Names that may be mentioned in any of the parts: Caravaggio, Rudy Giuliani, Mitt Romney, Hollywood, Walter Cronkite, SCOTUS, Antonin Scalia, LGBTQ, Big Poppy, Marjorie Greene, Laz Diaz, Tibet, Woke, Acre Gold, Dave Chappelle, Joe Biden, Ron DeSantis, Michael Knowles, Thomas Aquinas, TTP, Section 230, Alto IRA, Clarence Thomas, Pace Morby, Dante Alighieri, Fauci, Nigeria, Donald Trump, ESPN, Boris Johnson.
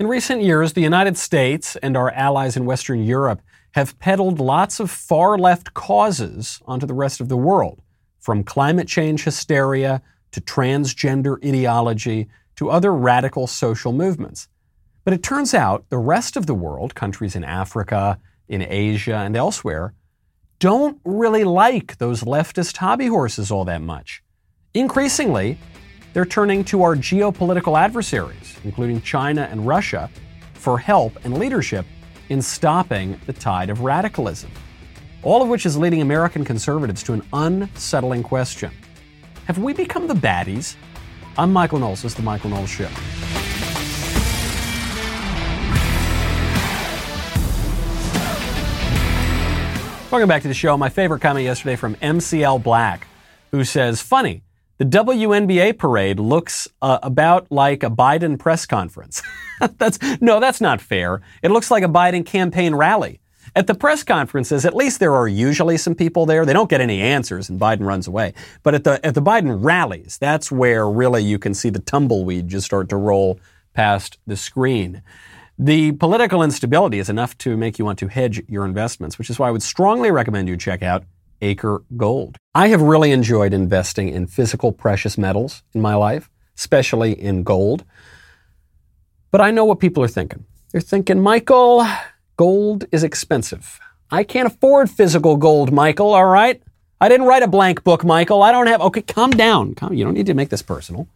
In recent years, the United States and our allies in Western Europe have peddled lots of far-left causes onto the rest of the world, from climate change hysteria to transgender ideology to other radical social movements. But it turns out the rest of the world, countries in Africa, in Asia, and elsewhere, don't really like those leftist hobby horses all that much. Increasingly, they're turning to our geopolitical adversaries, including China and Russia, for help and leadership in stopping the tide of radicalism. All of which is leading American conservatives to an unsettling question. Have we become the baddies? I'm Michael Knowles. This is The Michael Knowles Show. Welcome back to the show. My favorite comment yesterday from MCL Black, who says, funny, the WNBA parade looks about like a Biden press conference. That's not fair. It looks like a Biden campaign rally. At the press conferences, at least there are usually some people there. They don't get any answers and Biden runs away. But at the Biden rallies, that's where really you can see the tumbleweed just start to roll past the screen. The political instability is enough to make you want to hedge your investments, which is why I would strongly recommend you check out Acre Gold. I have really enjoyed investing in physical precious metals in my life, especially in gold. But I know what people are thinking. They're thinking, Michael, gold is expensive. I can't afford physical gold, Michael, all right? I didn't write a blank book, Michael. Okay, calm down. You don't need to make this personal.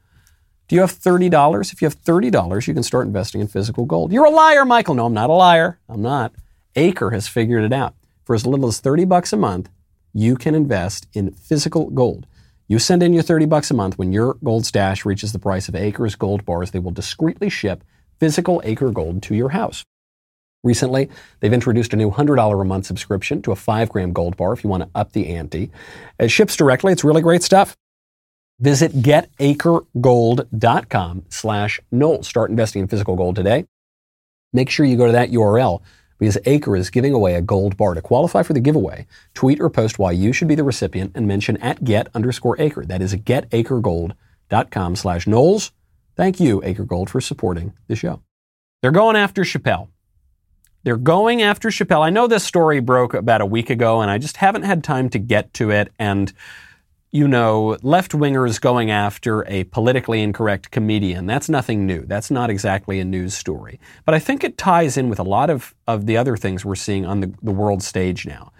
Do you have $30? If you have $30, you can start investing in physical gold. You're a liar, Michael. No, I'm not a liar. I'm not. Acre has figured it out. For as little as $30 a month, you can invest in physical gold. You send in your $30 a month. When your gold stash reaches the price of Acre's gold bars, they will discreetly ship physical Acre Gold to your house. Recently, they've introduced a new $100 a month subscription to a 5-gram gold bar if you want to up the ante. It ships directly. It's really great stuff. Visit getacregold.com/Knowles. Start investing in physical gold today. Make sure you go to that URL because Acre is giving away a gold bar. To qualify for the giveaway, tweet or post why you should be the recipient and mention @get_Acre. That is getacregold.com/Knowles. Thank you, Acre Gold, for supporting the show. They're going after Chappelle. I know this story broke about a week ago, and I just haven't had time to get to it. And you know, left-wingers going after a politically incorrect comedian. That's nothing new. That's not exactly a news story. But I think it ties in with a lot of the other things we're seeing on the world stage now.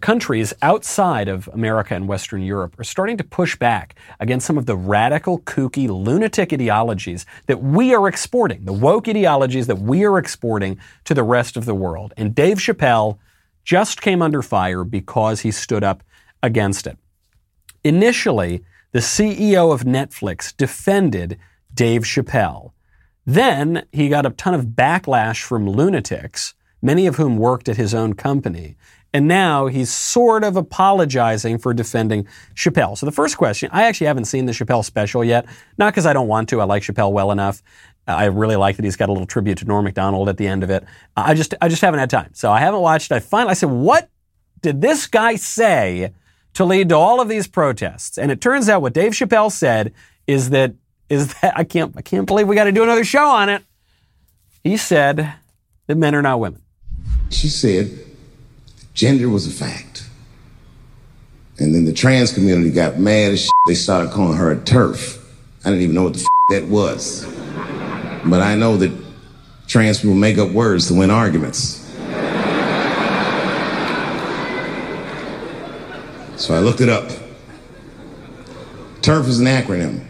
Countries outside of America and Western Europe are starting to push back against some of the radical, kooky, lunatic ideologies that we are exporting, the woke ideologies that we are exporting to the rest of the world. And Dave Chappelle just came under fire because he stood up against it. Initially, the CEO of Netflix defended Dave Chappelle. Then he got a ton of backlash from lunatics, many of whom worked at his own company. And now he's sort of apologizing for defending Chappelle. So the first question, I actually haven't seen the Chappelle special yet. Not because I don't want to. I like Chappelle well enough. I really like that he's got a little tribute to Norm MacDonald at the end of it. I just haven't had time. So I haven't watched. I said, what did this guy say to lead to all of these protests? And it turns out what Dave Chappelle said is that I can't believe we got to do another show on it. He said that men are not women. She said gender was a fact. And then the trans community got mad as shit. They started calling her a TERF. I didn't even know what the that was. But I know that trans people make up words to win arguments. So I looked it up. TERF is an acronym.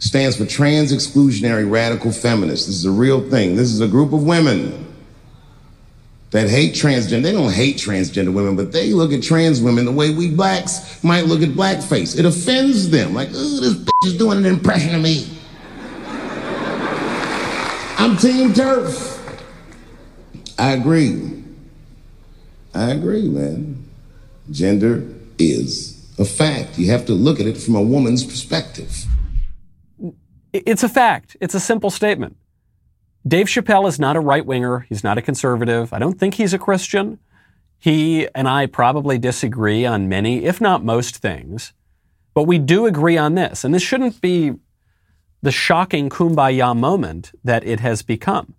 Stands for Trans Exclusionary Radical Feminists. This is a real thing. This is a group of women that hate transgender. They don't hate transgender women, but they look at trans women the way we blacks might look at blackface. It offends them. Like, ooh, this bitch is doing an impression of me. I'm Team TERF. I agree, man. Gender is a fact. You have to look at it from a woman's perspective. It's a fact. It's a simple statement. Dave Chappelle is not a right-winger. He's not a conservative. I don't think he's a Christian. He and I probably disagree on many, if not most things, but we do agree on this. And this shouldn't be the shocking kumbaya moment that it has become.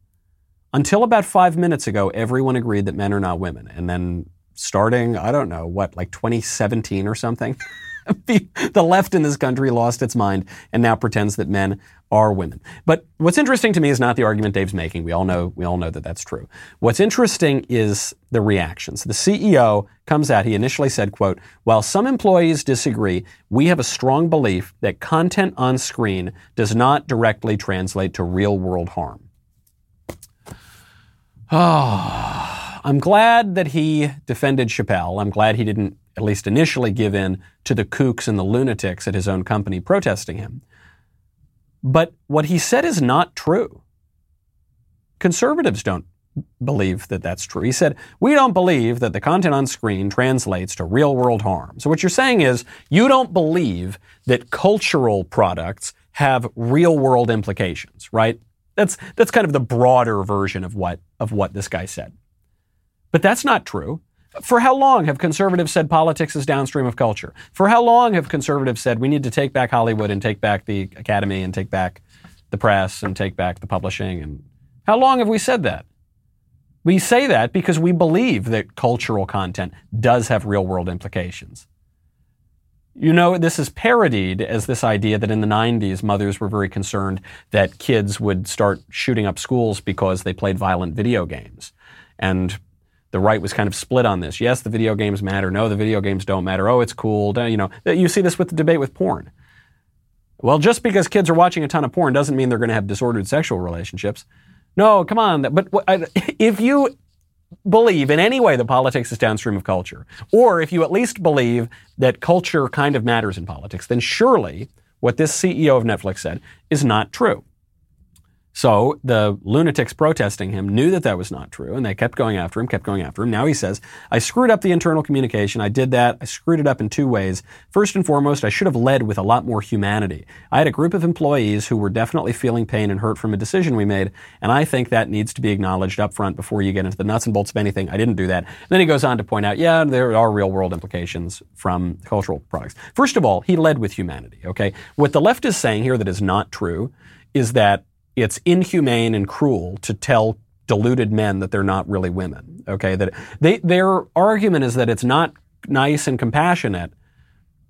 Until about 5 minutes ago, everyone agreed that men are not women. And then starting, I don't know, what, like 2017 or something? The left in this country lost its mind and now pretends that men are women. But what's interesting to me is not the argument Dave's making. We all know that that's true. What's interesting is the reactions. The CEO comes out, he initially said, quote, "While some employees disagree, we have a strong belief that content on screen does not directly translate to real-world harm." Oh, I'm glad that he defended Chappelle. I'm glad he didn't, at least initially, give in to the kooks and the lunatics at his own company protesting him. But what he said is not true. Conservatives don't believe that that's true. He said, we don't believe that the content on screen translates to real-world harm. So what you're saying is you don't believe that cultural products have real-world implications, right? That's kind of the broader version of what this guy said. But that's not true. For how long have conservatives said politics is downstream of culture? For how long have conservatives said we need to take back Hollywood and take back the Academy and take back the press and take back the publishing? And how long have we said that? We say that because we believe that cultural content does have real-world implications. You know, this is parodied as this idea that in the 90s, mothers were very concerned that kids would start shooting up schools because they played violent video games. And the right was kind of split on this. Yes, the video games matter. No, the video games don't matter. Oh, it's cool. You know, you see this with the debate with porn. Well, just because kids are watching a ton of porn doesn't mean they're going to have disordered sexual relationships. No, come on. But if you believe in any way that politics is downstream of culture, or if you at least believe that culture kind of matters in politics, then surely what this CEO of Netflix said is not true. So the lunatics protesting him knew that that was not true, and they kept going after him. Now he says, I screwed up the internal communication. I did that. I screwed it up in two ways. First and foremost, I should have led with a lot more humanity. I had a group of employees who were definitely feeling pain and hurt from a decision we made, and I think that needs to be acknowledged up front before you get into the nuts and bolts of anything. I didn't do that. And then he goes on to point out, yeah, there are real-world implications from cultural products. First of all, he led with humanity, okay? What the left is saying here that is not true is that it's inhumane and cruel to tell deluded men that they're not really women, okay? That their argument is that it's not nice and compassionate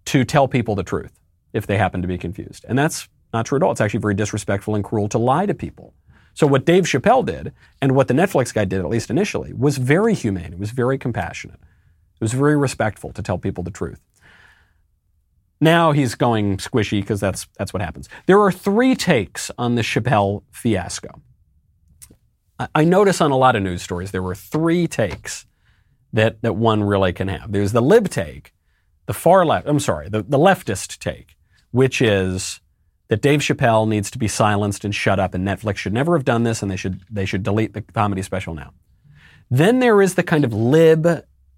to tell people the truth if they happen to be confused. And that's not true at all. It's actually very disrespectful and cruel to lie to people. So what Dave Chappelle did, and what the Netflix guy did, at least initially, was very humane. It was very compassionate. It was very respectful to tell people the truth. Now he's going squishy because that's what happens. There are three takes on the Chappelle fiasco. I notice on a lot of news stories there were three takes that one really can have. There's the lib take, the leftist take, which is that Dave Chappelle needs to be silenced and shut up, and Netflix should never have done this, and they should delete the comedy special now. Then there is the kind of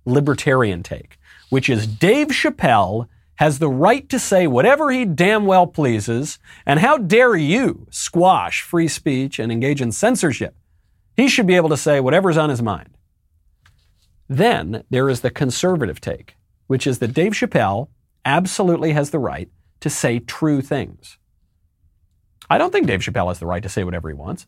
libertarian take, which is Dave Chappelle has the right to say whatever he damn well pleases, and how dare you squash free speech and engage in censorship? He should be able to say whatever's on his mind. Then there is the conservative take, which is that Dave Chappelle absolutely has the right to say true things. I don't think Dave Chappelle has the right to say whatever he wants.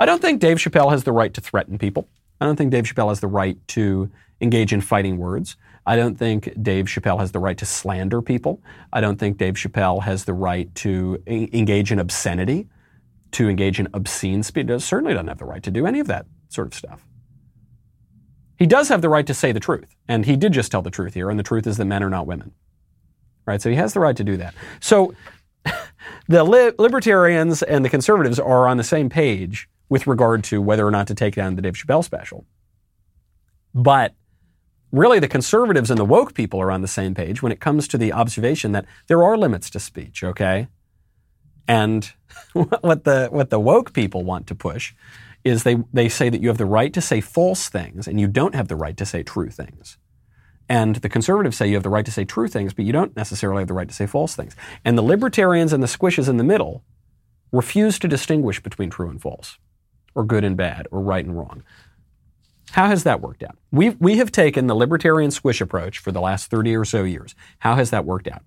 I don't think Dave Chappelle has the right to threaten people. I don't think Dave Chappelle has the right to engage in fighting words. I don't think Dave Chappelle has the right to slander people. I don't think Dave Chappelle has the right to engage in obscenity, to engage in obscene speech. He certainly doesn't have the right to do any of that sort of stuff. He does have the right to say the truth, and he did just tell the truth here, and the truth is that men are not women, right? So he has the right to do that. So the libertarians and the conservatives are on the same page with regard to whether or not to take down the Dave Chappelle special. But really the conservatives and the woke people are on the same page when it comes to the observation that there are limits to speech, okay? And what the woke people want to push is they say that you have the right to say false things and you don't have the right to say true things. And the conservatives say you have the right to say true things, but you don't necessarily have the right to say false things. And the libertarians and the squishes in the middle refuse to distinguish between true and false, or good and bad, or right and wrong. How has that worked out? We have taken the libertarian squish approach for the last 30 or so years. How has that worked out?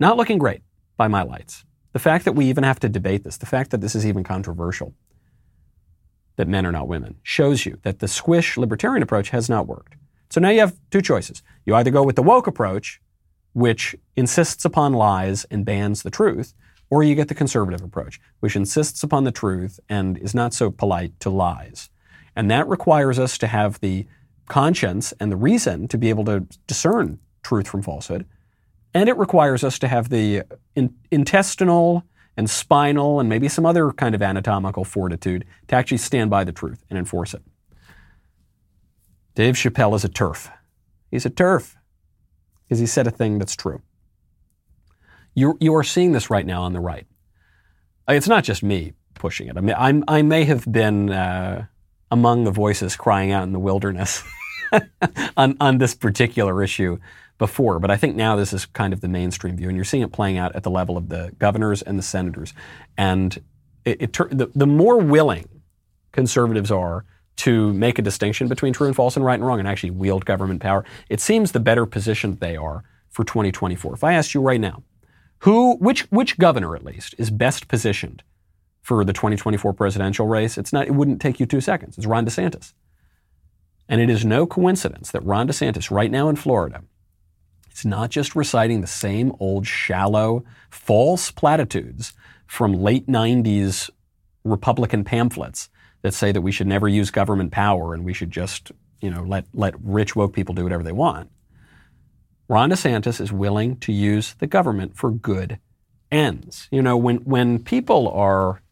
Not looking great by my lights. The fact that we even have to debate this, the fact that this is even controversial, that men are not women shows you that the squish libertarian approach has not worked. So now you have two choices. You either go with the woke approach, which insists upon lies and bans the truth, or you get the conservative approach, which insists upon the truth and is not so polite to lies. And that requires us to have the conscience and the reason to be able to discern truth from falsehood. And it requires us to have the intestinal and spinal and maybe some other kind of anatomical fortitude to actually stand by the truth and enforce it. Dave Chappelle is a TERF. He's a TERF because he said a thing that's true. You are seeing this right now on the right. It's not just me pushing it. I mean, I may have been among the voices crying out in the wilderness on this particular issue before, but I think now this is kind of the mainstream view, and you're seeing it playing out at the level of the governors and the senators. And the more willing conservatives are to make a distinction between true and false and right and wrong and actually wield government power, it seems the better positioned they are for 2024. If I asked you right now, which governor at least is best positioned for the 2024 presidential race, it wouldn't take you 2 seconds. It's Ron DeSantis. And it is no coincidence that Ron DeSantis right now in Florida is not just reciting the same old shallow, false platitudes from late 90s Republican pamphlets that say that we should never use government power and we should just, let rich woke people do whatever they want. Ron DeSantis is willing to use the government for good ends. When people are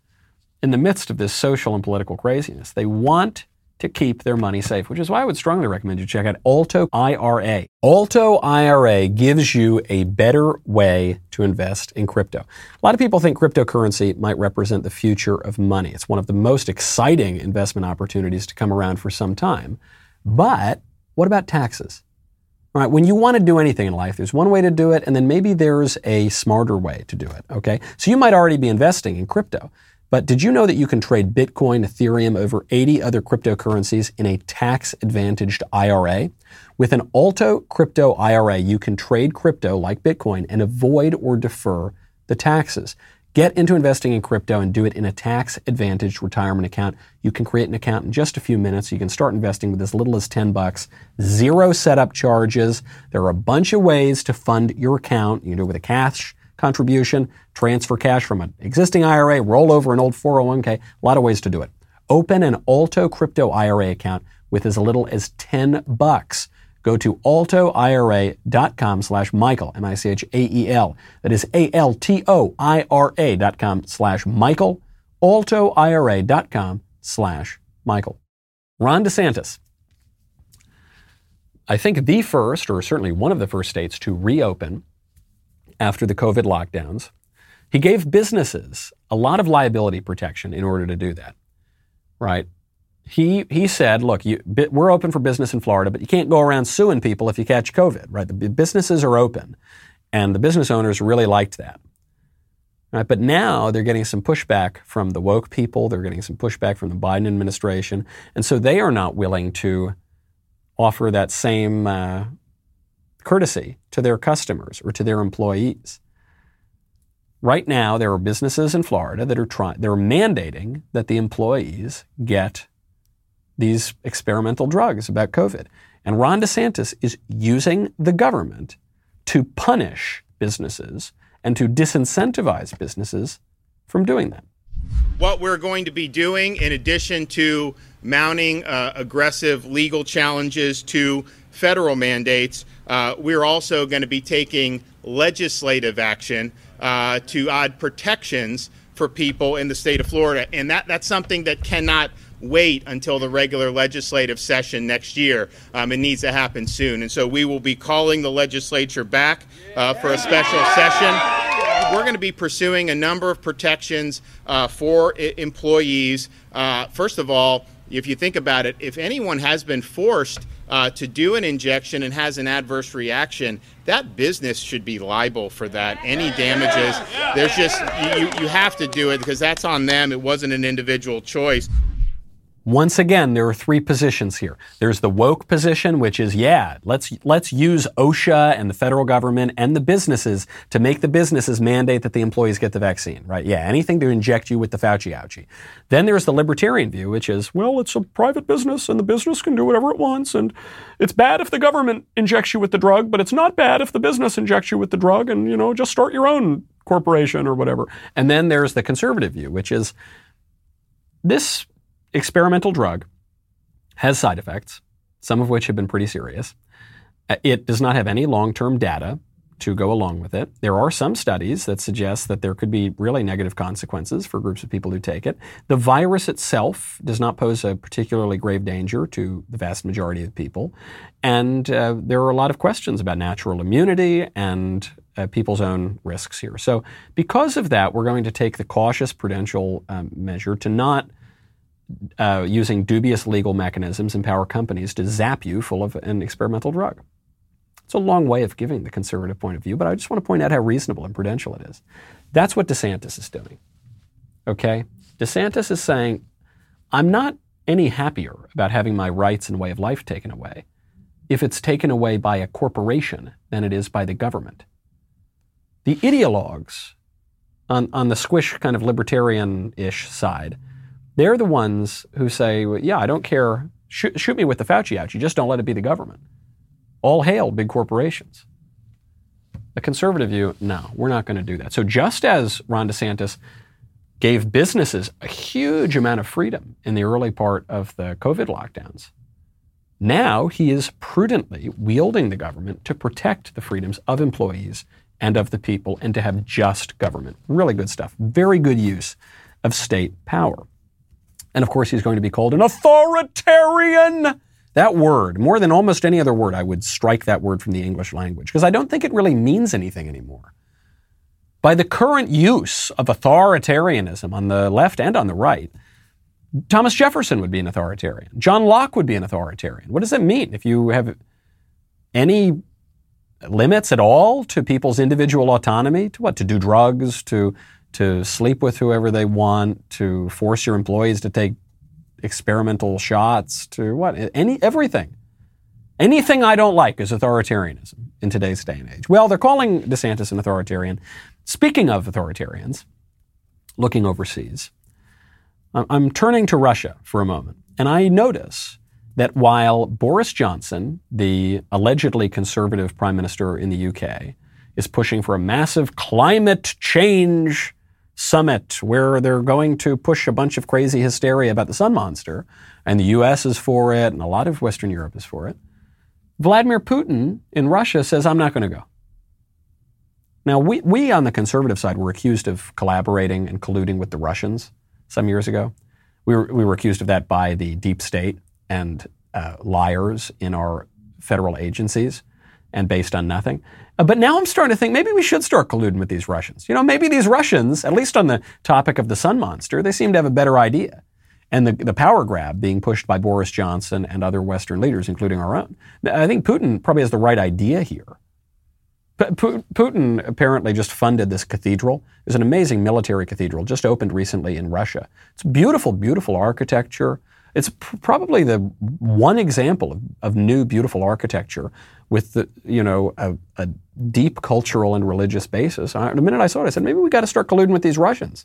in the midst of this social and political craziness, they want to keep their money safe, which is why I would strongly recommend you check out Alto IRA. Alto IRA gives you a better way to invest in crypto. A lot of people think cryptocurrency might represent the future of money. It's one of the most exciting investment opportunities to come around for some time. But what about taxes? All right, when you want to do anything in life, there's one way to do it, and then maybe there's a smarter way to do it, okay? So you might already be investing in crypto. But did you know that you can trade Bitcoin, Ethereum, over 80 other cryptocurrencies in a tax-advantaged IRA? With an Alto Crypto IRA, you can trade crypto like Bitcoin and avoid or defer the taxes. Get into investing in crypto and do it in a tax-advantaged retirement account. You can create an account in just a few minutes. You can start investing with as little as $10, zero setup charges. There are a bunch of ways to fund your account. You can do it with a cash contribution, transfer cash from an existing IRA, roll over an old 401k, a lot of ways to do it. Open an Alto Crypto IRA account with as little as $10. Go to altoira.com/Michael, M-I-C-H-A-E-L. That is altoira.com/Michael, altoira.com/Michael. Ron DeSantis, I think the first, or certainly one of the first states to reopen after the COVID lockdowns. He gave businesses a lot of liability protection in order to do that, right? He said, look, we're open for business in Florida, but you can't go around suing people if you catch COVID, right? The businesses are open, and the business owners really liked that, right? But now they're getting some pushback from the woke people. They're getting some pushback from the Biden administration, and so they are not willing to offer that same courtesy to their customers or to their employees. Right now, there are businesses in Florida that they're mandating that the employees get these experimental drugs about COVID. And Ron DeSantis is using the government to punish businesses and to disincentivize businesses from doing that. What we're going to be doing, in addition to mounting aggressive legal challenges to federal mandates, we're also going to be taking legislative action to add protections for people in the state of Florida. And that's something that cannot wait until the regular legislative session next year. It needs to happen soon. And so we will be calling the legislature back for a special session. We're going to be pursuing a number of protections for employees. First of all, if you think about it, if anyone has been forced to do an injection and has an adverse reaction, that business should be liable for that. Any damages, there's just, you have to do it because that's on them. It wasn't an individual choice. Once again, there are three positions here. There's the woke position, which is, yeah, let's use OSHA and the federal government and the businesses to make the businesses mandate that the employees get the vaccine, right? Yeah, anything to inject you with the Fauci. Then there's the libertarian view, which is, well, it's a private business and the business can do whatever it wants. And it's bad if the government injects you with the drug, but it's not bad if the business injects you with the drug and, you know, just start your own corporation or whatever. And then there's the conservative view, which is this experimental drug has side effects, some of which have been pretty serious. It does not have any long-term data to go along with it. There are some studies that suggest that there could be really negative consequences for groups of people who take it. The virus itself does not pose a particularly grave danger to the vast majority of people. And there are a lot of questions about natural immunity and people's own risks here. So because of that, we're going to take the cautious prudential measure to not using dubious legal mechanisms empower companies to zap you full of an experimental drug. It's a long way of giving the conservative point of view, but I just want to point out how reasonable and prudential it is. That's what DeSantis is doing, okay? DeSantis is saying, I'm not any happier about having my rights and way of life taken away if it's taken away by a corporation than it is by the government. The ideologues on the squish kind of libertarian-ish side, they're the ones who say, well, yeah, I don't care. Shoot me with the Fauci out. You just don't let it be the government. All hail big corporations. The conservative view, no, we're not going to do that. So just as Ron DeSantis gave businesses a huge amount of freedom in the early part of the COVID lockdowns, now he is prudently wielding the government to protect the freedoms of employees and of the people and to have just government. Really good stuff. Very good use of state power. And of course, he's going to be called an authoritarian. That word, more than almost any other word, I would strike that word from the English language because I don't think it really means anything anymore. By the current use of authoritarianism on the left and on the right, Thomas Jefferson would be an authoritarian. John Locke would be an authoritarian. What does that mean? If you have any limits at all to people's individual autonomy, to what? To do drugs, to sleep with whoever they want, to force your employees to take experimental shots, to what? Everything. Anything I don't like is authoritarianism in today's day and age. Well, they're calling DeSantis an authoritarian. Speaking of authoritarians, looking overseas, I'm turning to Russia for a moment, and I notice that while Boris Johnson, the allegedly conservative prime minister in the UK, is pushing for a massive climate change summit where they're going to push a bunch of crazy hysteria about the sun monster, and the US is for it, and a lot of Western Europe is for it. Vladimir Putin in Russia says, I'm not going to go. Now, we on the conservative side were accused of collaborating and colluding with the Russians some years ago. We were accused of that by the deep state and liars in our federal agencies and based on nothing. But now I'm starting to think maybe we should start colluding with these Russians. You know, maybe these Russians, at least on the topic of the sun monster, they seem to have a better idea. And the power grab being pushed by Boris Johnson and other Western leaders, including our own. I think Putin probably has the right idea here. Putin apparently just funded this cathedral. It's an amazing military cathedral, just opened recently in Russia. It's beautiful, beautiful architecture. It's probably the one example of new, beautiful architecture with the, you know, a deep cultural and religious basis. The minute I saw it, I said, maybe we got to start colluding with these Russians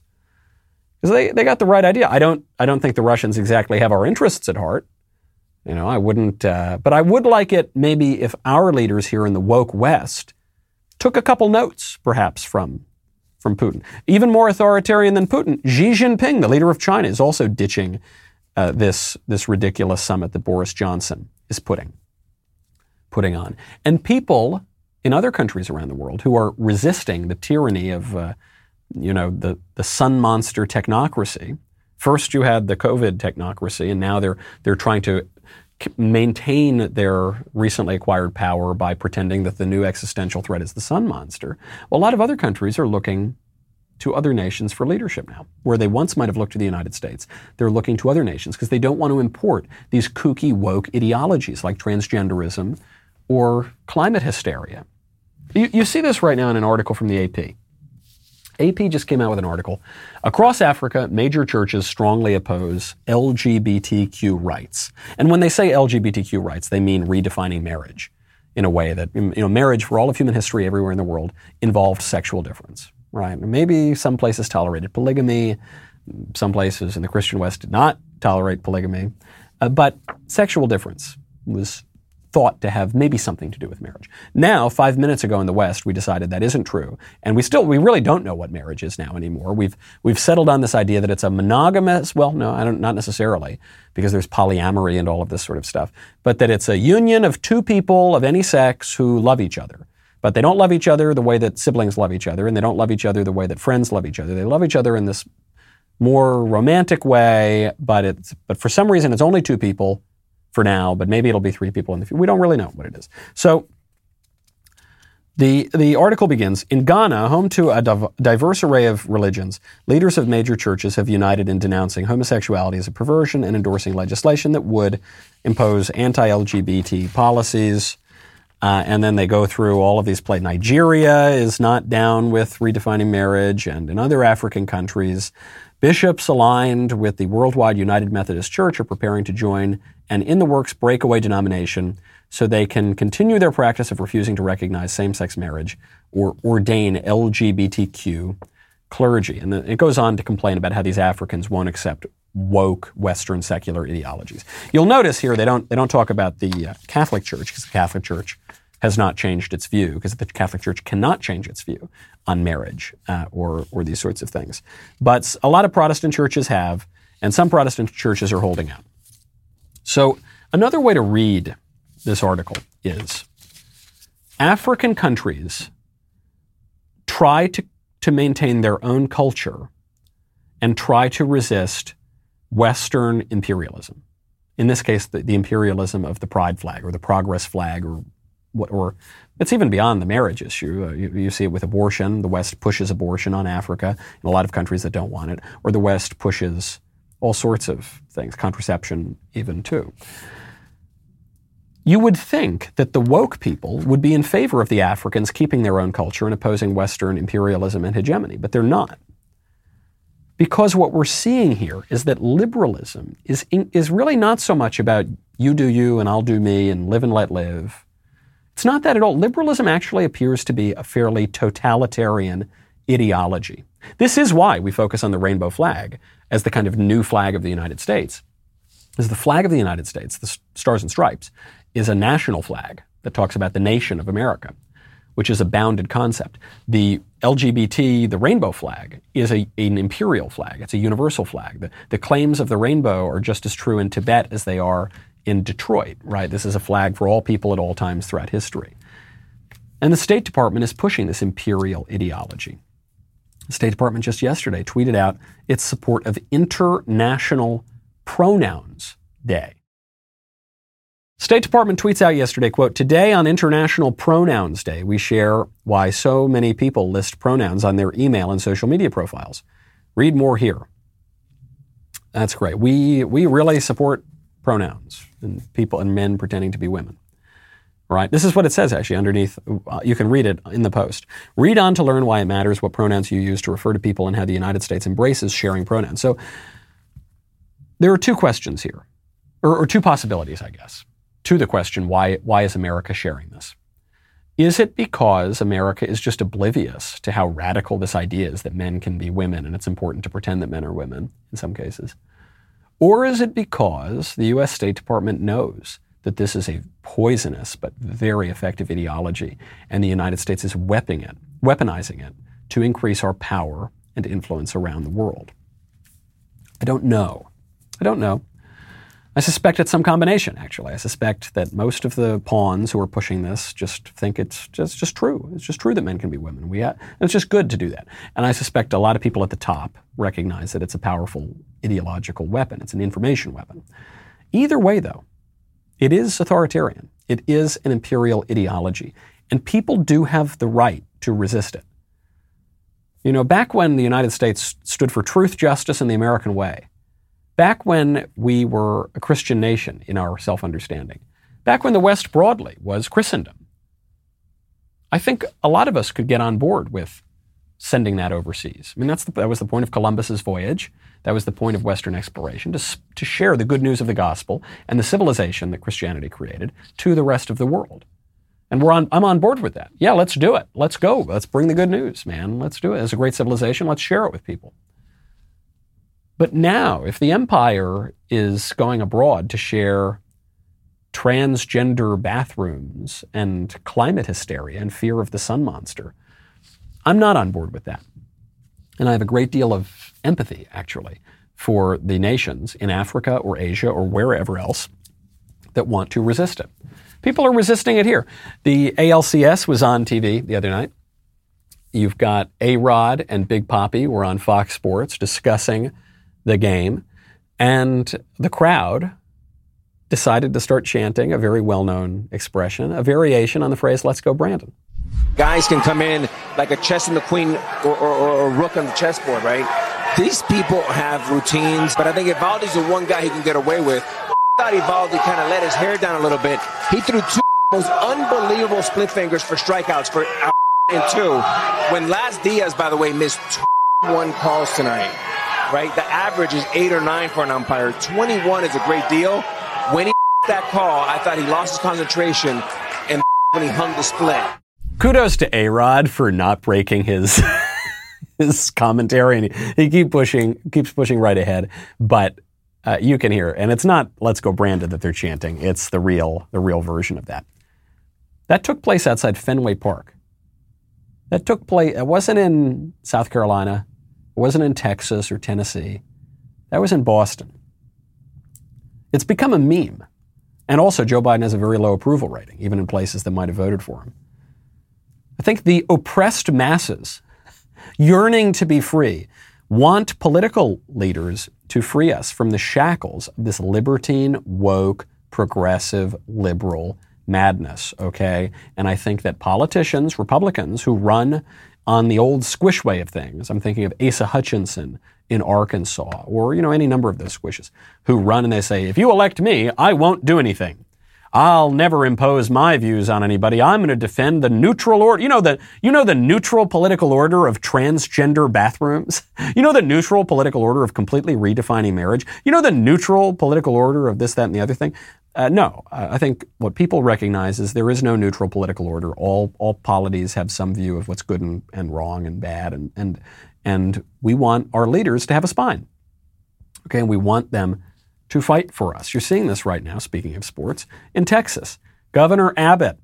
because they got the right idea. I don't think the Russians exactly have our interests at heart. You know, I wouldn't, but I would like it maybe if our leaders here in the woke West took a couple notes, perhaps from Putin. Even more authoritarian than Putin, Xi Jinping, the leader of China, is also ditching this ridiculous summit that Boris Johnson is putting on. And people in other countries around the world who are resisting the tyranny of, the sun monster technocracy. First you had the COVID technocracy, and now they're trying to maintain their recently acquired power by pretending that the new existential threat is the sun monster. Well, a lot of other countries are looking to other nations for leadership now, where they once might have looked to the United States. They're looking to other nations because they don't want to import these kooky, woke ideologies like transgenderism or climate hysteria. You see this right now in an article from the AP. AP just came out with an article. Across Africa, major churches strongly oppose LGBTQ rights. And when they say LGBTQ rights, they mean redefining marriage in a way that, you know, marriage for all of human history everywhere in the world involved sexual difference, right? Maybe some places tolerated polygamy. Some places in the Christian West did not tolerate polygamy. But sexual difference was thought to have maybe something to do with marriage. Now, 5 minutes ago in the West, we decided that isn't true. And we really don't know what marriage is now anymore. We've settled on this idea that it's a monogamous, well, no, not necessarily, because there's polyamory and all of this sort of stuff, but that it's a union of two people of any sex who love each other. But they don't love each other the way that siblings love each other, and they don't love each other the way that friends love each other. They love each other in this more romantic way, but for some reason it's only two people for now, but maybe it'll be three people in the future. We don't really know what it is. So the article begins, in Ghana, home to a diverse array of religions, leaders of major churches have united in denouncing homosexuality as a perversion and endorsing legislation that would impose anti-LGBT policies. And then they go through all of these places. Nigeria is not down with redefining marriage, and in other African countries, bishops aligned with the worldwide United Methodist Church are preparing to join an in-the-works breakaway denomination so they can continue their practice of refusing to recognize same-sex marriage or ordain LGBTQ clergy. And it goes on to complain about how these Africans won't accept woke Western secular ideologies. You'll notice here they don't talk about the Catholic Church, because the Catholic Church has not changed its view, because the Catholic Church cannot change its view on marriage or these sorts of things. But a lot of Protestant churches have, and some Protestant churches are holding out. So another way to read this article is African countries try to maintain their own culture and try to resist Western imperialism. In this case, the imperialism of the pride flag or the progress flag or it's even beyond the marriage issue. You see it with abortion. The West pushes abortion on Africa in a lot of countries that don't want it, or the West pushes all sorts of things, contraception even too. You would think that the woke people would be in favor of the Africans keeping their own culture and opposing Western imperialism and hegemony, but they're not. Because what we're seeing here is that liberalism is really not so much about you do you and I'll do me and live and let live. It's not that at all. Liberalism actually appears to be a fairly totalitarian ideology. This is why we focus on the rainbow flag as the kind of new flag of the United States. Because the flag of the United States, the Stars and Stripes, is a national flag that talks about the nation of America, which is a bounded concept. The LGBT, the rainbow flag, is an imperial flag. It's a universal flag. The claims of the rainbow are just as true in Tibet as they are in Detroit, right? This is a flag for all people at all times throughout history. And the State Department is pushing this imperial ideology. The State Department just yesterday tweeted out its support of International Pronouns Day. State Department tweets out yesterday, quote, "Today on International Pronouns Day, we share why so many people list pronouns on their email and social media profiles. Read more here." That's great. We really support pronouns and people and men pretending to be women. All right. This is what it says actually underneath. You can read it in the post. "Read on to learn why it matters what pronouns you use to refer to people and how the United States embraces sharing pronouns." So there are two questions here, or two possibilities, I guess, to the question, why is America sharing this? Is it because America is just oblivious to how radical this idea is that men can be women and it's important to pretend that men are women in some cases? Or is it because the U.S. State Department knows that this is a poisonous but very effective ideology and the United States is weaponizing it to increase our power and influence around the world? I don't know. I suspect it's some combination, actually. I suspect that most of the pawns who are pushing this just think it's just true. It's just true that men can be women. It's just good to do that. And I suspect a lot of people at the top recognize that it's a powerful ideological weapon. It's an information weapon. Either way, though, it is authoritarian. It is an imperial ideology. And people do have the right to resist it. You know, back when the United States stood for truth, justice, and the American way, back when we were a Christian nation in our self-understanding, back when the West broadly was Christendom, I think a lot of us could get on board with sending that overseas. I mean, that was the point of Columbus's voyage. That was the point of Western exploration, to share the good news of the gospel and the civilization that Christianity created to the rest of the world. And I'm on board with that. Yeah, let's do it. Let's go. Let's bring the good news, man. Let's do it. As a great civilization, let's share it with people. But now, if the empire is going abroad to share transgender bathrooms and climate hysteria and fear of the sun monster, I'm not on board with that. And I have a great deal of empathy, actually, for the nations in Africa or Asia or wherever else that want to resist it. People are resisting it here. The ALCS was on TV the other night. You've got A-Rod and Big Poppy were on Fox Sports discussing the game, and the crowd decided to start chanting a very well-known expression, a variation on the phrase, "Let's Go Brandon." Guys can come in like a chess and the queen or a rook on the chessboard, right? These people have routines, but I think Evaldi's the one guy he can get away with. I thought Evaldi kind of let his hair down a little bit. He threw two most unbelievable split fingers for strikeouts for our and two. When Laz Diaz, by the way, missed 21 calls tonight, right? The average is 8 or 9 for an umpire. 21 is a great deal. When he that call, I thought he lost his concentration, and when he hung the split. Kudos to A-Rod for not breaking his his commentary, and he keeps pushing right ahead, but. You can hear, and it's not "Let's Go Brandon" that they're chanting. It's the real version of that. That took place outside Fenway Park. That took place. It wasn't in South Carolina. It wasn't in Texas or Tennessee. That was in Boston. It's become a meme, and also Joe Biden has a very low approval rating, even in places that might have voted for him. I think the oppressed masses, yearning to be free, want political leaders to free us from the shackles of this libertine, woke, progressive, liberal madness, okay? And I think that politicians, Republicans, who run on the old squish way of things, I'm thinking of Asa Hutchinson in Arkansas, or, you know, any number of those squishes, who run and they say, if you elect me, I won't do anything. I'll never impose my views on anybody. I'm going to defend the neutral order. You know the neutral political order of transgender bathrooms? You know the neutral political order of completely redefining marriage? You know the neutral political order of this, that, and the other thing? No. I think what people recognize is there is no neutral political order. All polities have some view of what's good and wrong and bad, and we want our leaders to have a spine. Okay, and we want them to fight for us. You're seeing this right now, speaking of sports, in Texas. Governor Abbott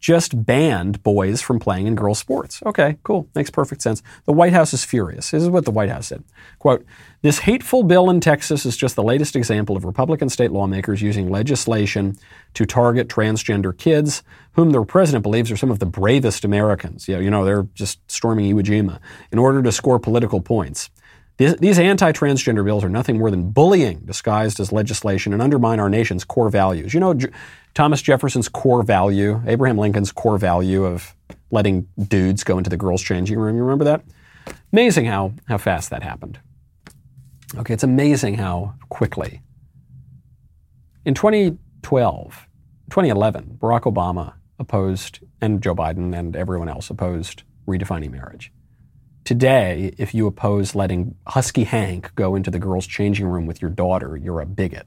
just banned boys from playing in girls' sports. Okay, cool. Makes perfect sense. The White House is furious. This is what the White House said. Quote, "This hateful bill in Texas is just the latest example of Republican state lawmakers using legislation to target transgender kids, whom the president believes are some of the bravest Americans." Yeah, you know, they're just storming Iwo Jima in order to score political points. "These anti-transgender bills are nothing more than bullying disguised as legislation and undermine our nation's core values." You know, Thomas Jefferson's core value, Abraham Lincoln's core value of letting dudes go into the girls' changing room. You remember that? Amazing how fast that happened. Okay, it's amazing how quickly. In 2011, Barack Obama opposed, and Joe Biden and everyone else opposed, redefining marriage. Today, if you oppose letting Husky Hank go into the girls' changing room with your daughter, you're a bigot.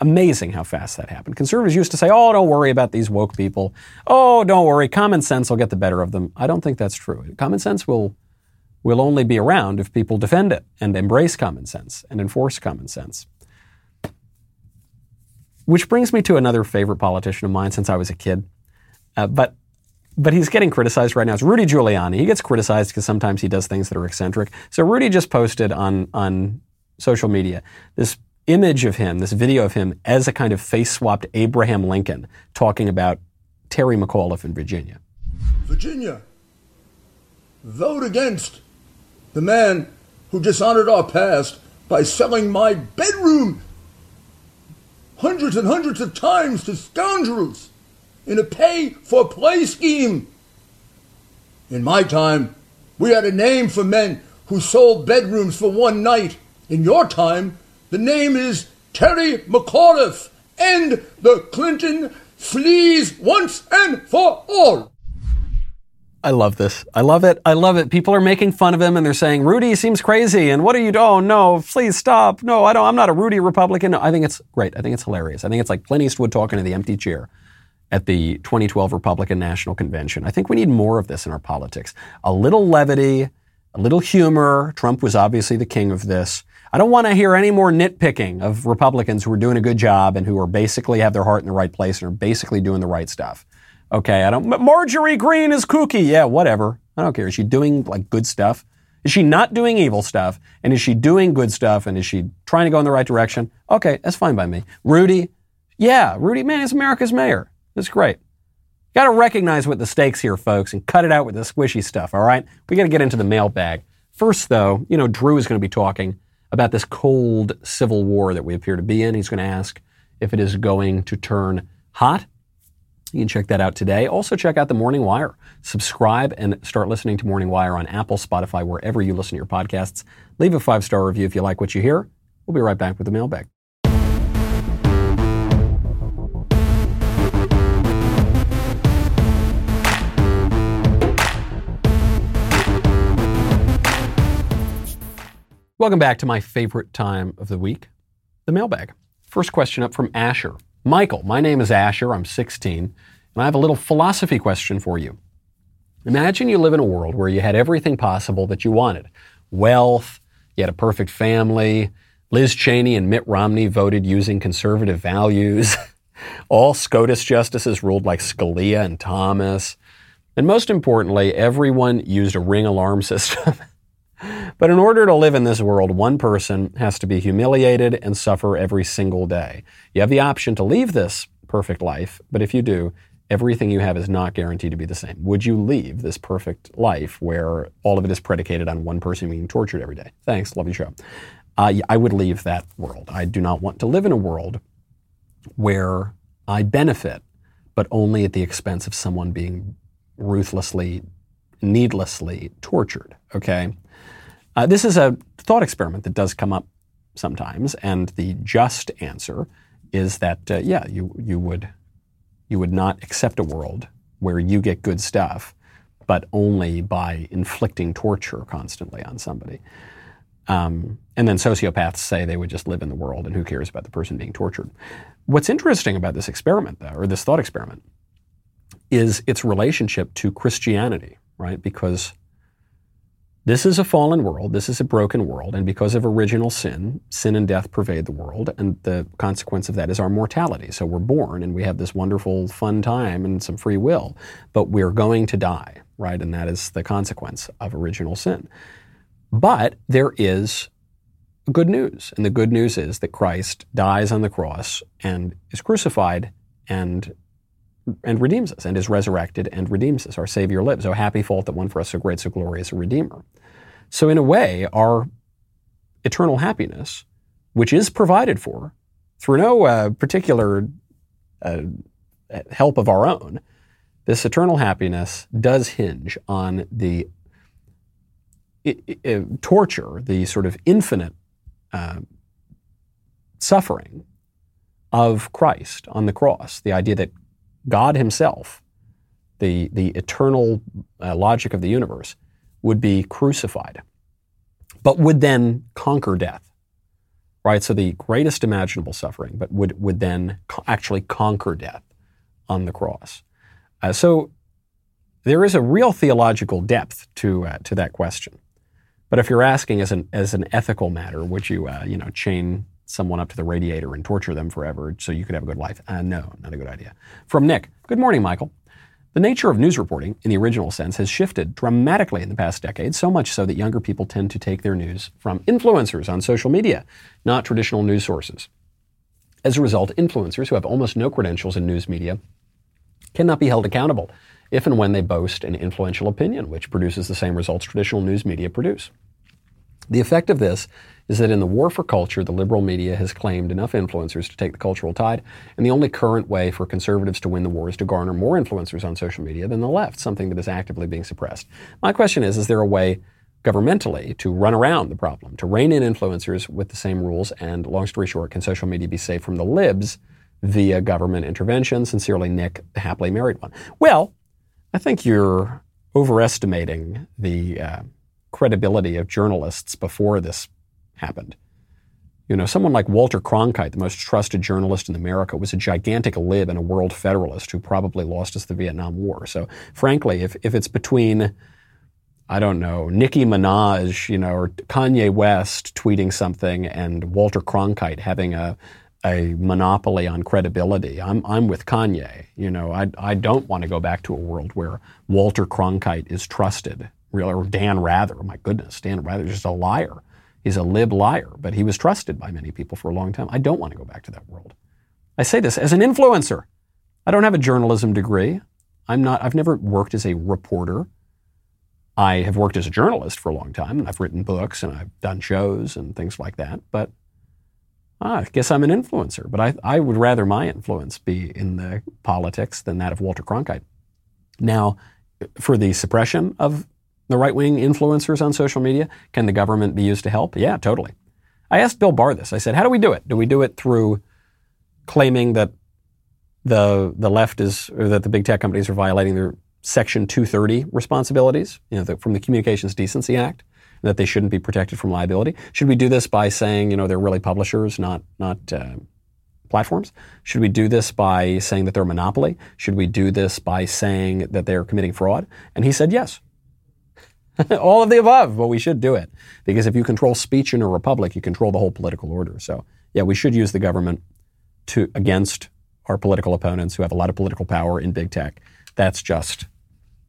Amazing how fast that happened. Conservatives used to say, oh, don't worry about these woke people. Oh, don't worry. Common sense will get the better of them. I don't think that's true. Common sense will only be around if people defend it and embrace common sense and enforce common sense. Which brings me to another favorite politician of mine since I was a kid. But he's getting criticized right now. It's Rudy Giuliani. He gets criticized because sometimes he does things that are eccentric. So Rudy just posted on social media this image of him, this video of him as a kind of face-swapped Abraham Lincoln talking about Terry McAuliffe in Virginia. Virginia, vote against the man who dishonored our past by selling my bedroom hundreds and hundreds of times to scoundrels in a pay-for-play scheme. In my time, we had a name for men who sold bedrooms for one night. In your time, the name is Terry McAuliffe, and the Clinton flees once and for all. I love this. I love it. I love it. People are making fun of him and they're saying, Rudy seems crazy. And what are you doing? Oh, no, please stop. No, I don't. I'm not a Rudy Republican. No, I think it's great. I think it's hilarious. I think it's like Clint Eastwood talking to the empty chair at the 2012 Republican National Convention. I think we need more of this in our politics. A little levity, a little humor. Trump was obviously the king of this. I don't want to hear any more nitpicking of Republicans who are doing a good job and who are basically have their heart in the right place and are basically doing the right stuff. Okay, I don't, but Marjorie Greene is kooky. Yeah, whatever. I don't care. Is she doing like good stuff? Is she not doing evil stuff? And is she doing good stuff? And is she trying to go in the right direction? Okay, that's fine by me. Rudy. Yeah, Rudy, man, is America's mayor. That's great. Got to recognize what the stakes here, folks, and cut it out with the squishy stuff. All right. We got to get into the mailbag. First, though, you know, Drew is going to be talking about this cold civil war that we appear to be in. He's going to ask if it is going to turn hot. You can check that out today. Also check out the Morning Wire. Subscribe and start listening to Morning Wire on Apple, Spotify, wherever you listen to your podcasts. Leave a 5-star review if you like what you hear. We'll be right back with the mailbag. Welcome back to my favorite time of the week, the mailbag. First question up from Asher. Michael, my name is Asher. I'm 16, and I have a little philosophy question for you. Imagine you live in a world where you had everything possible that you wanted. Wealth, you had a perfect family, Liz Cheney and Mitt Romney voted using conservative values, all SCOTUS justices ruled like Scalia and Thomas, and most importantly, everyone used a Ring alarm system. But in order to live in this world, one person has to be humiliated and suffer every single day. You have the option to leave this perfect life, but if you do, everything you have is not guaranteed to be the same. Would you leave this perfect life where all of it is predicated on one person being tortured every day? Thanks. Love your show. I would leave that world. I do not want to live in a world where I benefit, but only at the expense of someone being ruthlessly, needlessly tortured. Okay? This is a thought experiment that does come up sometimes, and the just answer is that, you would not accept a world where you get good stuff, but only by inflicting torture constantly on somebody. And then sociopaths say they would just live in the world, and who cares about the person being tortured? What's interesting about this experiment, though, or this thought experiment, is its relationship to Christianity, right? Because this is a fallen world. This is a broken world. And because of original sin, sin and death pervade the world. And the consequence of that is our mortality. So we're born and we have this wonderful, fun time and some free will, but we're going to die, right? And that is the consequence of original sin. But there is good news. And the good news is that Christ dies on the cross and is crucified and redeems us, and is resurrected and redeems us. Our Savior lives. Oh, happy fault that won for us so great, so glorious a Redeemer. So in a way, our eternal happiness, which is provided for through no particular help of our own, this eternal happiness does hinge on the torture, the sort of infinite suffering of Christ on the cross. The idea that God himself, the eternal logic of the universe, would be crucified, but would then conquer death, right? So the greatest imaginable suffering, but would then actually conquer death on the cross. So there is a real theological depth to that question. But if you're asking as an ethical matter, would you chain someone up to the radiator and torture them forever so you could have a good life? No, not a good idea. From Nick. Good morning, Michael. The nature of news reporting, in the original sense, has shifted dramatically in the past decade, so much so that younger people tend to take their news from influencers on social media, not traditional news sources. As a result, influencers who have almost no credentials in news media cannot be held accountable if and when they boast an influential opinion, which produces the same results traditional news media produce. The effect of this is that in the war for culture, the liberal media has claimed enough influencers to take the cultural tide, and the only current way for conservatives to win the war is to garner more influencers on social media than the left, something that is actively being suppressed. My question is there a way governmentally to run around the problem, to rein in influencers with the same rules, and long story short, can social media be safe from the libs via government intervention? Sincerely, Nick, the happily married one. Well, I think you're overestimating the credibility of journalists before this happened. You know, someone like Walter Cronkite, the most trusted journalist in America, was a gigantic lib and a world federalist who probably lost us the Vietnam War. So frankly, if it's between, I don't know, Nicki Minaj, you know, or Kanye West tweeting something and Walter Cronkite having a monopoly on credibility, I'm with Kanye. You know, I don't want to go back to a world where Walter Cronkite is trusted. Really, or Dan Rather, my goodness, Dan Rather is just a liar. He's a lib liar, but he was trusted by many people for a long time. I don't want to go back to that world. I say this as an influencer. I don't have a journalism degree. I've never worked as a reporter. I have worked as a journalist for a long time, and I've written books, and I've done shows and things like that, but I guess I'm an influencer. But I would rather my influence be in the politics than that of Walter Cronkite. Now, for the suppression of the right-wing influencers on social media, can the government be used to help? Yeah, totally. I asked Bill Barr this. I said, how do we do it? Do we do it through claiming that the left is, or that the big tech companies are violating their Section 230 responsibilities, you know, from the Communications Decency Act, and that they shouldn't be protected from liability? Should we do this by saying, you know, they're really publishers, not platforms? Should we do this by saying that they're a monopoly? Should we do this by saying that they're committing fraud? And he said yes. All of the above, but we should do it. Because if you control speech in a republic, you control the whole political order. So yeah, we should use the government against our political opponents who have a lot of political power in big tech. That's just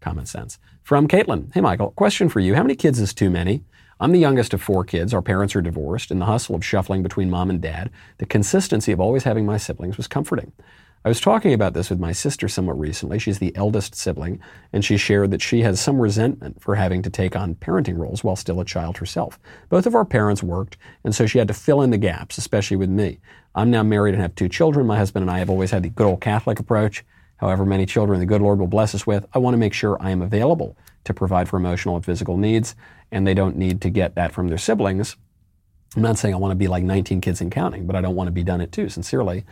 common sense. From Caitlin. Hey, Michael, question for you. How many kids is too many? I'm the youngest of 4 kids. Our parents are divorced. In the hustle of shuffling between mom and dad, the consistency of always having my siblings was comforting. I was talking about this with my sister somewhat recently. She's the eldest sibling, and she shared that she has some resentment for having to take on parenting roles while still a child herself. Both of our parents worked, and so she had to fill in the gaps, especially with me. I'm now married and have 2 children. My husband and I have always had the good old Catholic approach. However many children the good Lord will bless us with, I want to make sure I am available to provide for emotional and physical needs, and they don't need to get that from their siblings. I'm not saying I want to be like 19 kids and counting, but I don't want to be done at 2. Sincerely,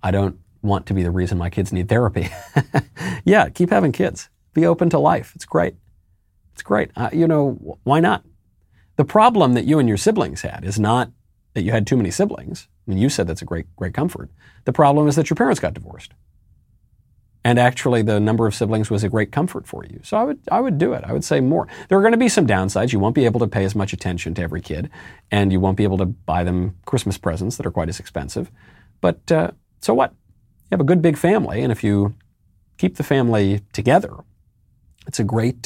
I don't want to be the reason my kids need therapy. Yeah, keep having kids. Be open to life. It's great. It's great. You know, why not? The problem that you and your siblings had is not that you had too many siblings. I mean, you said that's a great comfort. The problem is that your parents got divorced. And actually the number of siblings was a great comfort for you. So I would do it. I would say more. There are going to be some downsides. You won't be able to pay as much attention to every kid, and you won't be able to buy them Christmas presents that are quite as expensive. But so what? You have a good big family, and if you keep the family together, it's a great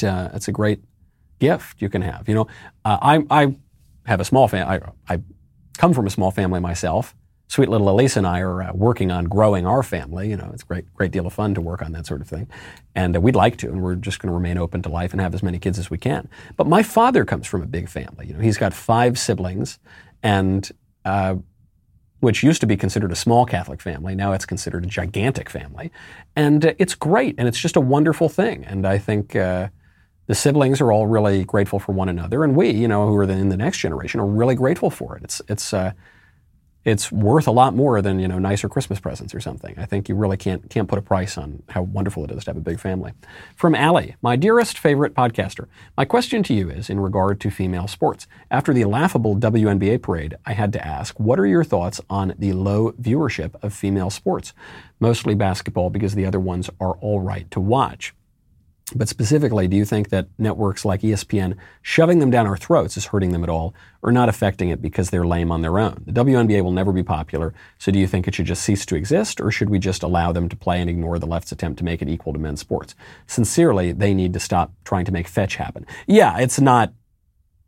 gift you can have. You know, I have a small family. I come from a small family myself. Sweet little Elise and I are working on growing our family. You know, it's a great deal of fun to work on that sort of thing, and we'd like to, and we're just going to remain open to life and have as many kids as we can. But my father comes from a big family. You know, he's got 5 siblings, and which used to be considered a small Catholic family. Now it's considered a gigantic family. And it's great, and it's just a wonderful thing. And I think the siblings are all really grateful for one another. And we, you know, who are in the next generation, are really grateful for it. It's worth a lot more than, you know, nicer Christmas presents or something. I think you really can't put a price on how wonderful it is to have a big family. From Allie, my dearest favorite podcaster, my question to you is in regard to female sports. After the laughable WNBA parade, I had to ask, what are your thoughts on the low viewership of female sports? Mostly basketball, because the other ones are all right to watch. But specifically, do you think that networks like ESPN shoving them down our throats is hurting them at all, or not affecting it because they're lame on their own? The WNBA will never be popular, so do you think it should just cease to exist, or should we just allow them to play and ignore the left's attempt to make it equal to men's sports? Sincerely, they need to stop trying to make fetch happen. Yeah, it's not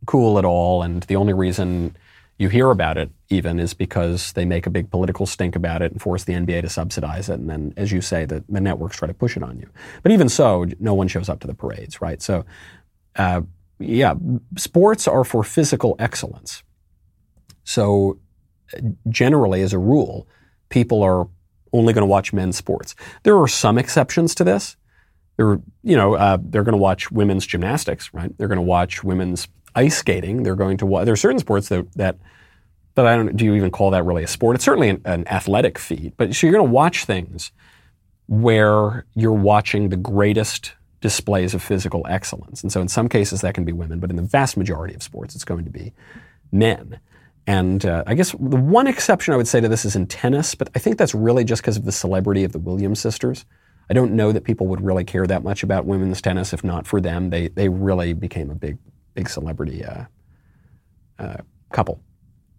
cool at all, and the only reason you hear about it even is because they make a big political stink about it and force the NBA to subsidize it. And then, as you say, the networks try to push it on you. But even so, no one shows up to the parades, right? So, yeah, sports are for physical excellence. So generally, as a rule, people are only going to watch men's sports. There are some exceptions to this. They're going to watch women's gymnastics, right? They're going to watch women's ice skating. They're going to watch. There are certain sports that I don't. Do you even call that really a sport? It's certainly an athletic feat. But so you're going to watch things where you're watching the greatest displays of physical excellence. And so in some cases that can be women, but in the vast majority of sports it's going to be men. And I guess the one exception I would say to this is in tennis, but I think that's really just because of the celebrity of the Williams sisters. I don't know that people would really care that much about women's tennis if not for them. They really became a big celebrity couple.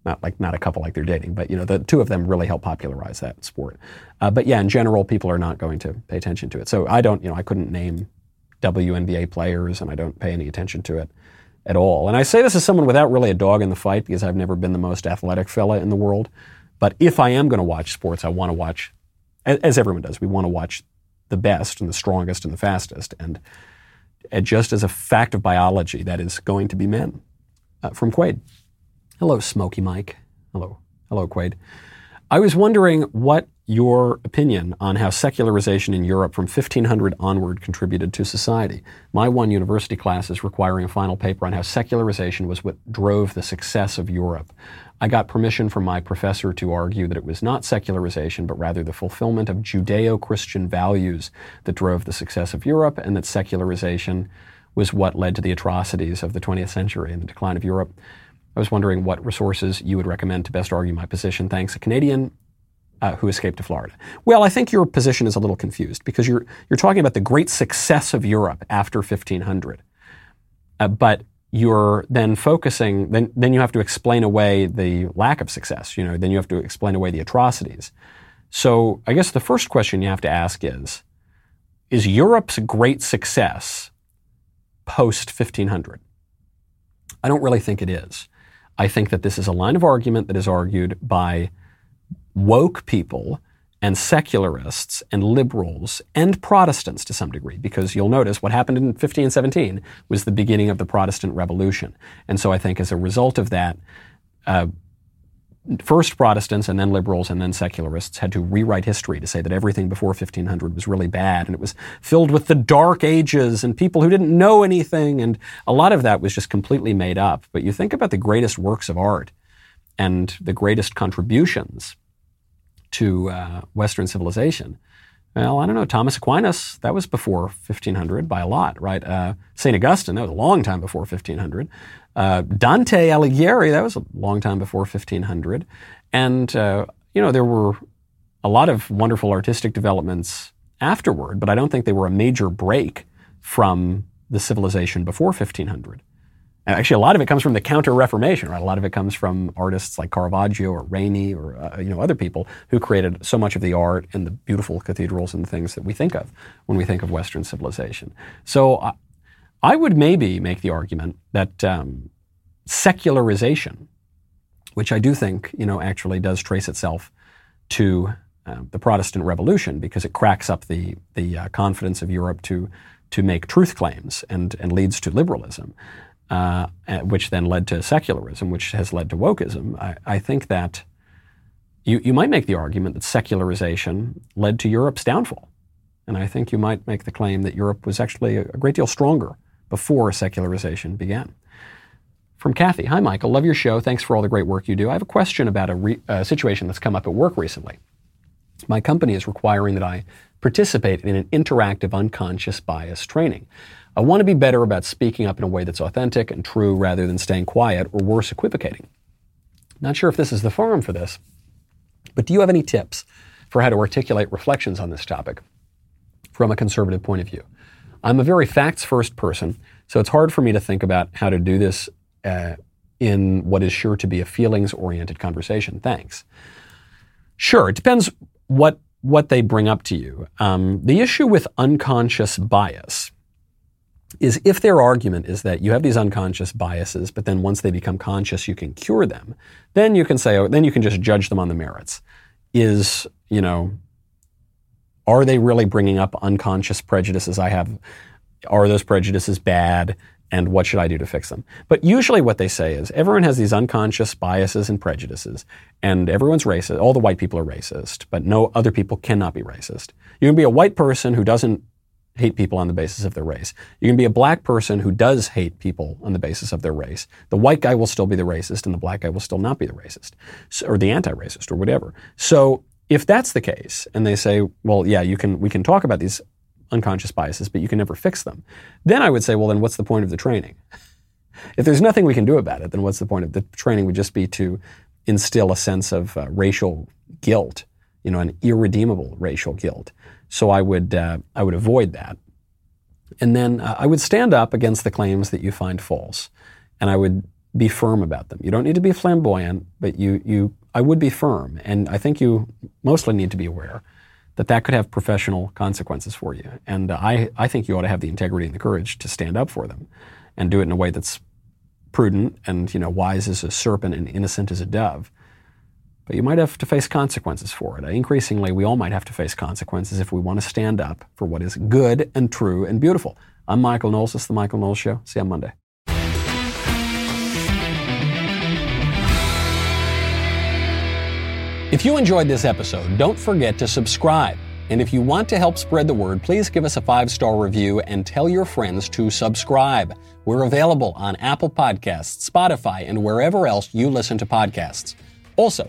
Not a couple like they're dating, but you know, the two of them really helped popularize that sport. But yeah, in general, people are not going to pay attention to it. So I don't, I couldn't name WNBA players, and I don't pay any attention to it at all. And I say this as someone without really a dog in the fight because I've never been the most athletic fella in the world. But if I am going to watch sports, I want to watch, as everyone does, we want to watch the best and the strongest and the fastest. And just as a fact of biology, that is going to be men. From Quaid. Hello, Smokey Mike. Hello, Quaid. I was wondering what your opinion on how secularization in Europe from 1500 onward contributed to society. My one university class is requiring a final paper on how secularization was what drove the success of Europe. I got permission from my professor to argue that it was not secularization, but rather the fulfillment of Judeo-Christian values that drove the success of Europe, and that secularization was what led to the atrocities of the 20th century and the decline of Europe. I was wondering what resources you would recommend to best argue my position. Thanks, a Canadian who escaped to Florida. Well, I think your position is a little confused because you're talking about the great success of Europe after 1500, but you're then focusing. Then you have to explain away the lack of success. Then you have to explain away the atrocities. So I guess the first question you have to ask is Europe's great success post 1500? I don't really think it is. I think that this is a line of argument that is argued by woke people and secularists and liberals and Protestants to some degree, because you'll notice what happened in 1517 was the beginning of the Protestant Revolution. And so I think as a result of that, first Protestants and then liberals and then secularists had to rewrite history to say that everything before 1500 was really bad and it was filled with the Dark Ages and people who didn't know anything, and a lot of that was just completely made up. But you think about the greatest works of art and the greatest contributions to Western civilization. Well, I don't know, Thomas Aquinas, that was before 1500 by a lot, right? St. Augustine, that was a long time before 1500. Dante Alighieri, that was a long time before 1500. And, there were a lot of wonderful artistic developments afterward, but I don't think they were a major break from the civilization before 1500. Actually, a lot of it comes from the Counter-Reformation, right? A lot of it comes from artists like Caravaggio or Reni or, other people who created so much of the art and the beautiful cathedrals and things that we think of when we think of Western civilization. So I would maybe make the argument that secularization, which I do think, actually does trace itself to the Protestant Revolution, because it cracks up the confidence of Europe to make truth claims and leads to liberalism. Which then led to secularism, which has led to wokeism. I think that you might make the argument that secularization led to Europe's downfall. And I think you might make the claim that Europe was actually a great deal stronger before secularization began. From Kathy, hi Michael, love your show. Thanks for all the great work you do. I have a question about a situation that's come up at work recently. My company is requiring that I participate in an interactive unconscious bias training. I want to be better about speaking up in a way that's authentic and true rather than staying quiet or worse, equivocating. Not sure if this is the forum for this, but do you have any tips for how to articulate reflections on this topic from a conservative point of view? I'm a very facts-first person, so it's hard for me to think about how to do this in what is sure to be a feelings-oriented conversation. Thanks. Sure, it depends what they bring up to you. The issue with unconscious bias is if their argument is that you have these unconscious biases, but then once they become conscious, you can cure them, then you can say, then you can just judge them on the merits. Are they really bringing up unconscious prejudices I have? Are those prejudices bad? And what should I do to fix them? But usually what they say is everyone has these unconscious biases and prejudices, and everyone's racist. All the white people are racist, but no other people cannot be racist. You can be a white person who doesn't hate people on the basis of their race. You can be a black person who does hate people on the basis of their race. The white guy will still be the racist and the black guy will still not be the racist, or the anti-racist or whatever. So if that's the case and they say, well, yeah, we can talk about these unconscious biases, but you can never fix them. Then I would say, well, then what's the point of the training? If there's nothing we can do about it, then what's the point of the training? Would just be to instill a sense of racial guilt, you know, an irredeemable racial guilt. So I would avoid that. And then I would stand up against the claims that you find false, and I would be firm about them. You don't need to be flamboyant, but I would be firm. And I think you mostly need to be aware that that could have professional consequences for you. And I think you ought to have the integrity and the courage to stand up for them and do it in a way that's prudent and, you know, wise as a serpent and innocent as a dove. But you might have to face consequences for it. Increasingly, we all might have to face consequences if we want to stand up for what is good and true and beautiful. I'm Michael Knowles. This is The Michael Knowles Show. See you on Monday. If you enjoyed this episode, don't forget to subscribe. And if you want to help spread the word, please give us a 5-star review and tell your friends to subscribe. We're available on Apple Podcasts, Spotify, and wherever else you listen to podcasts. Also,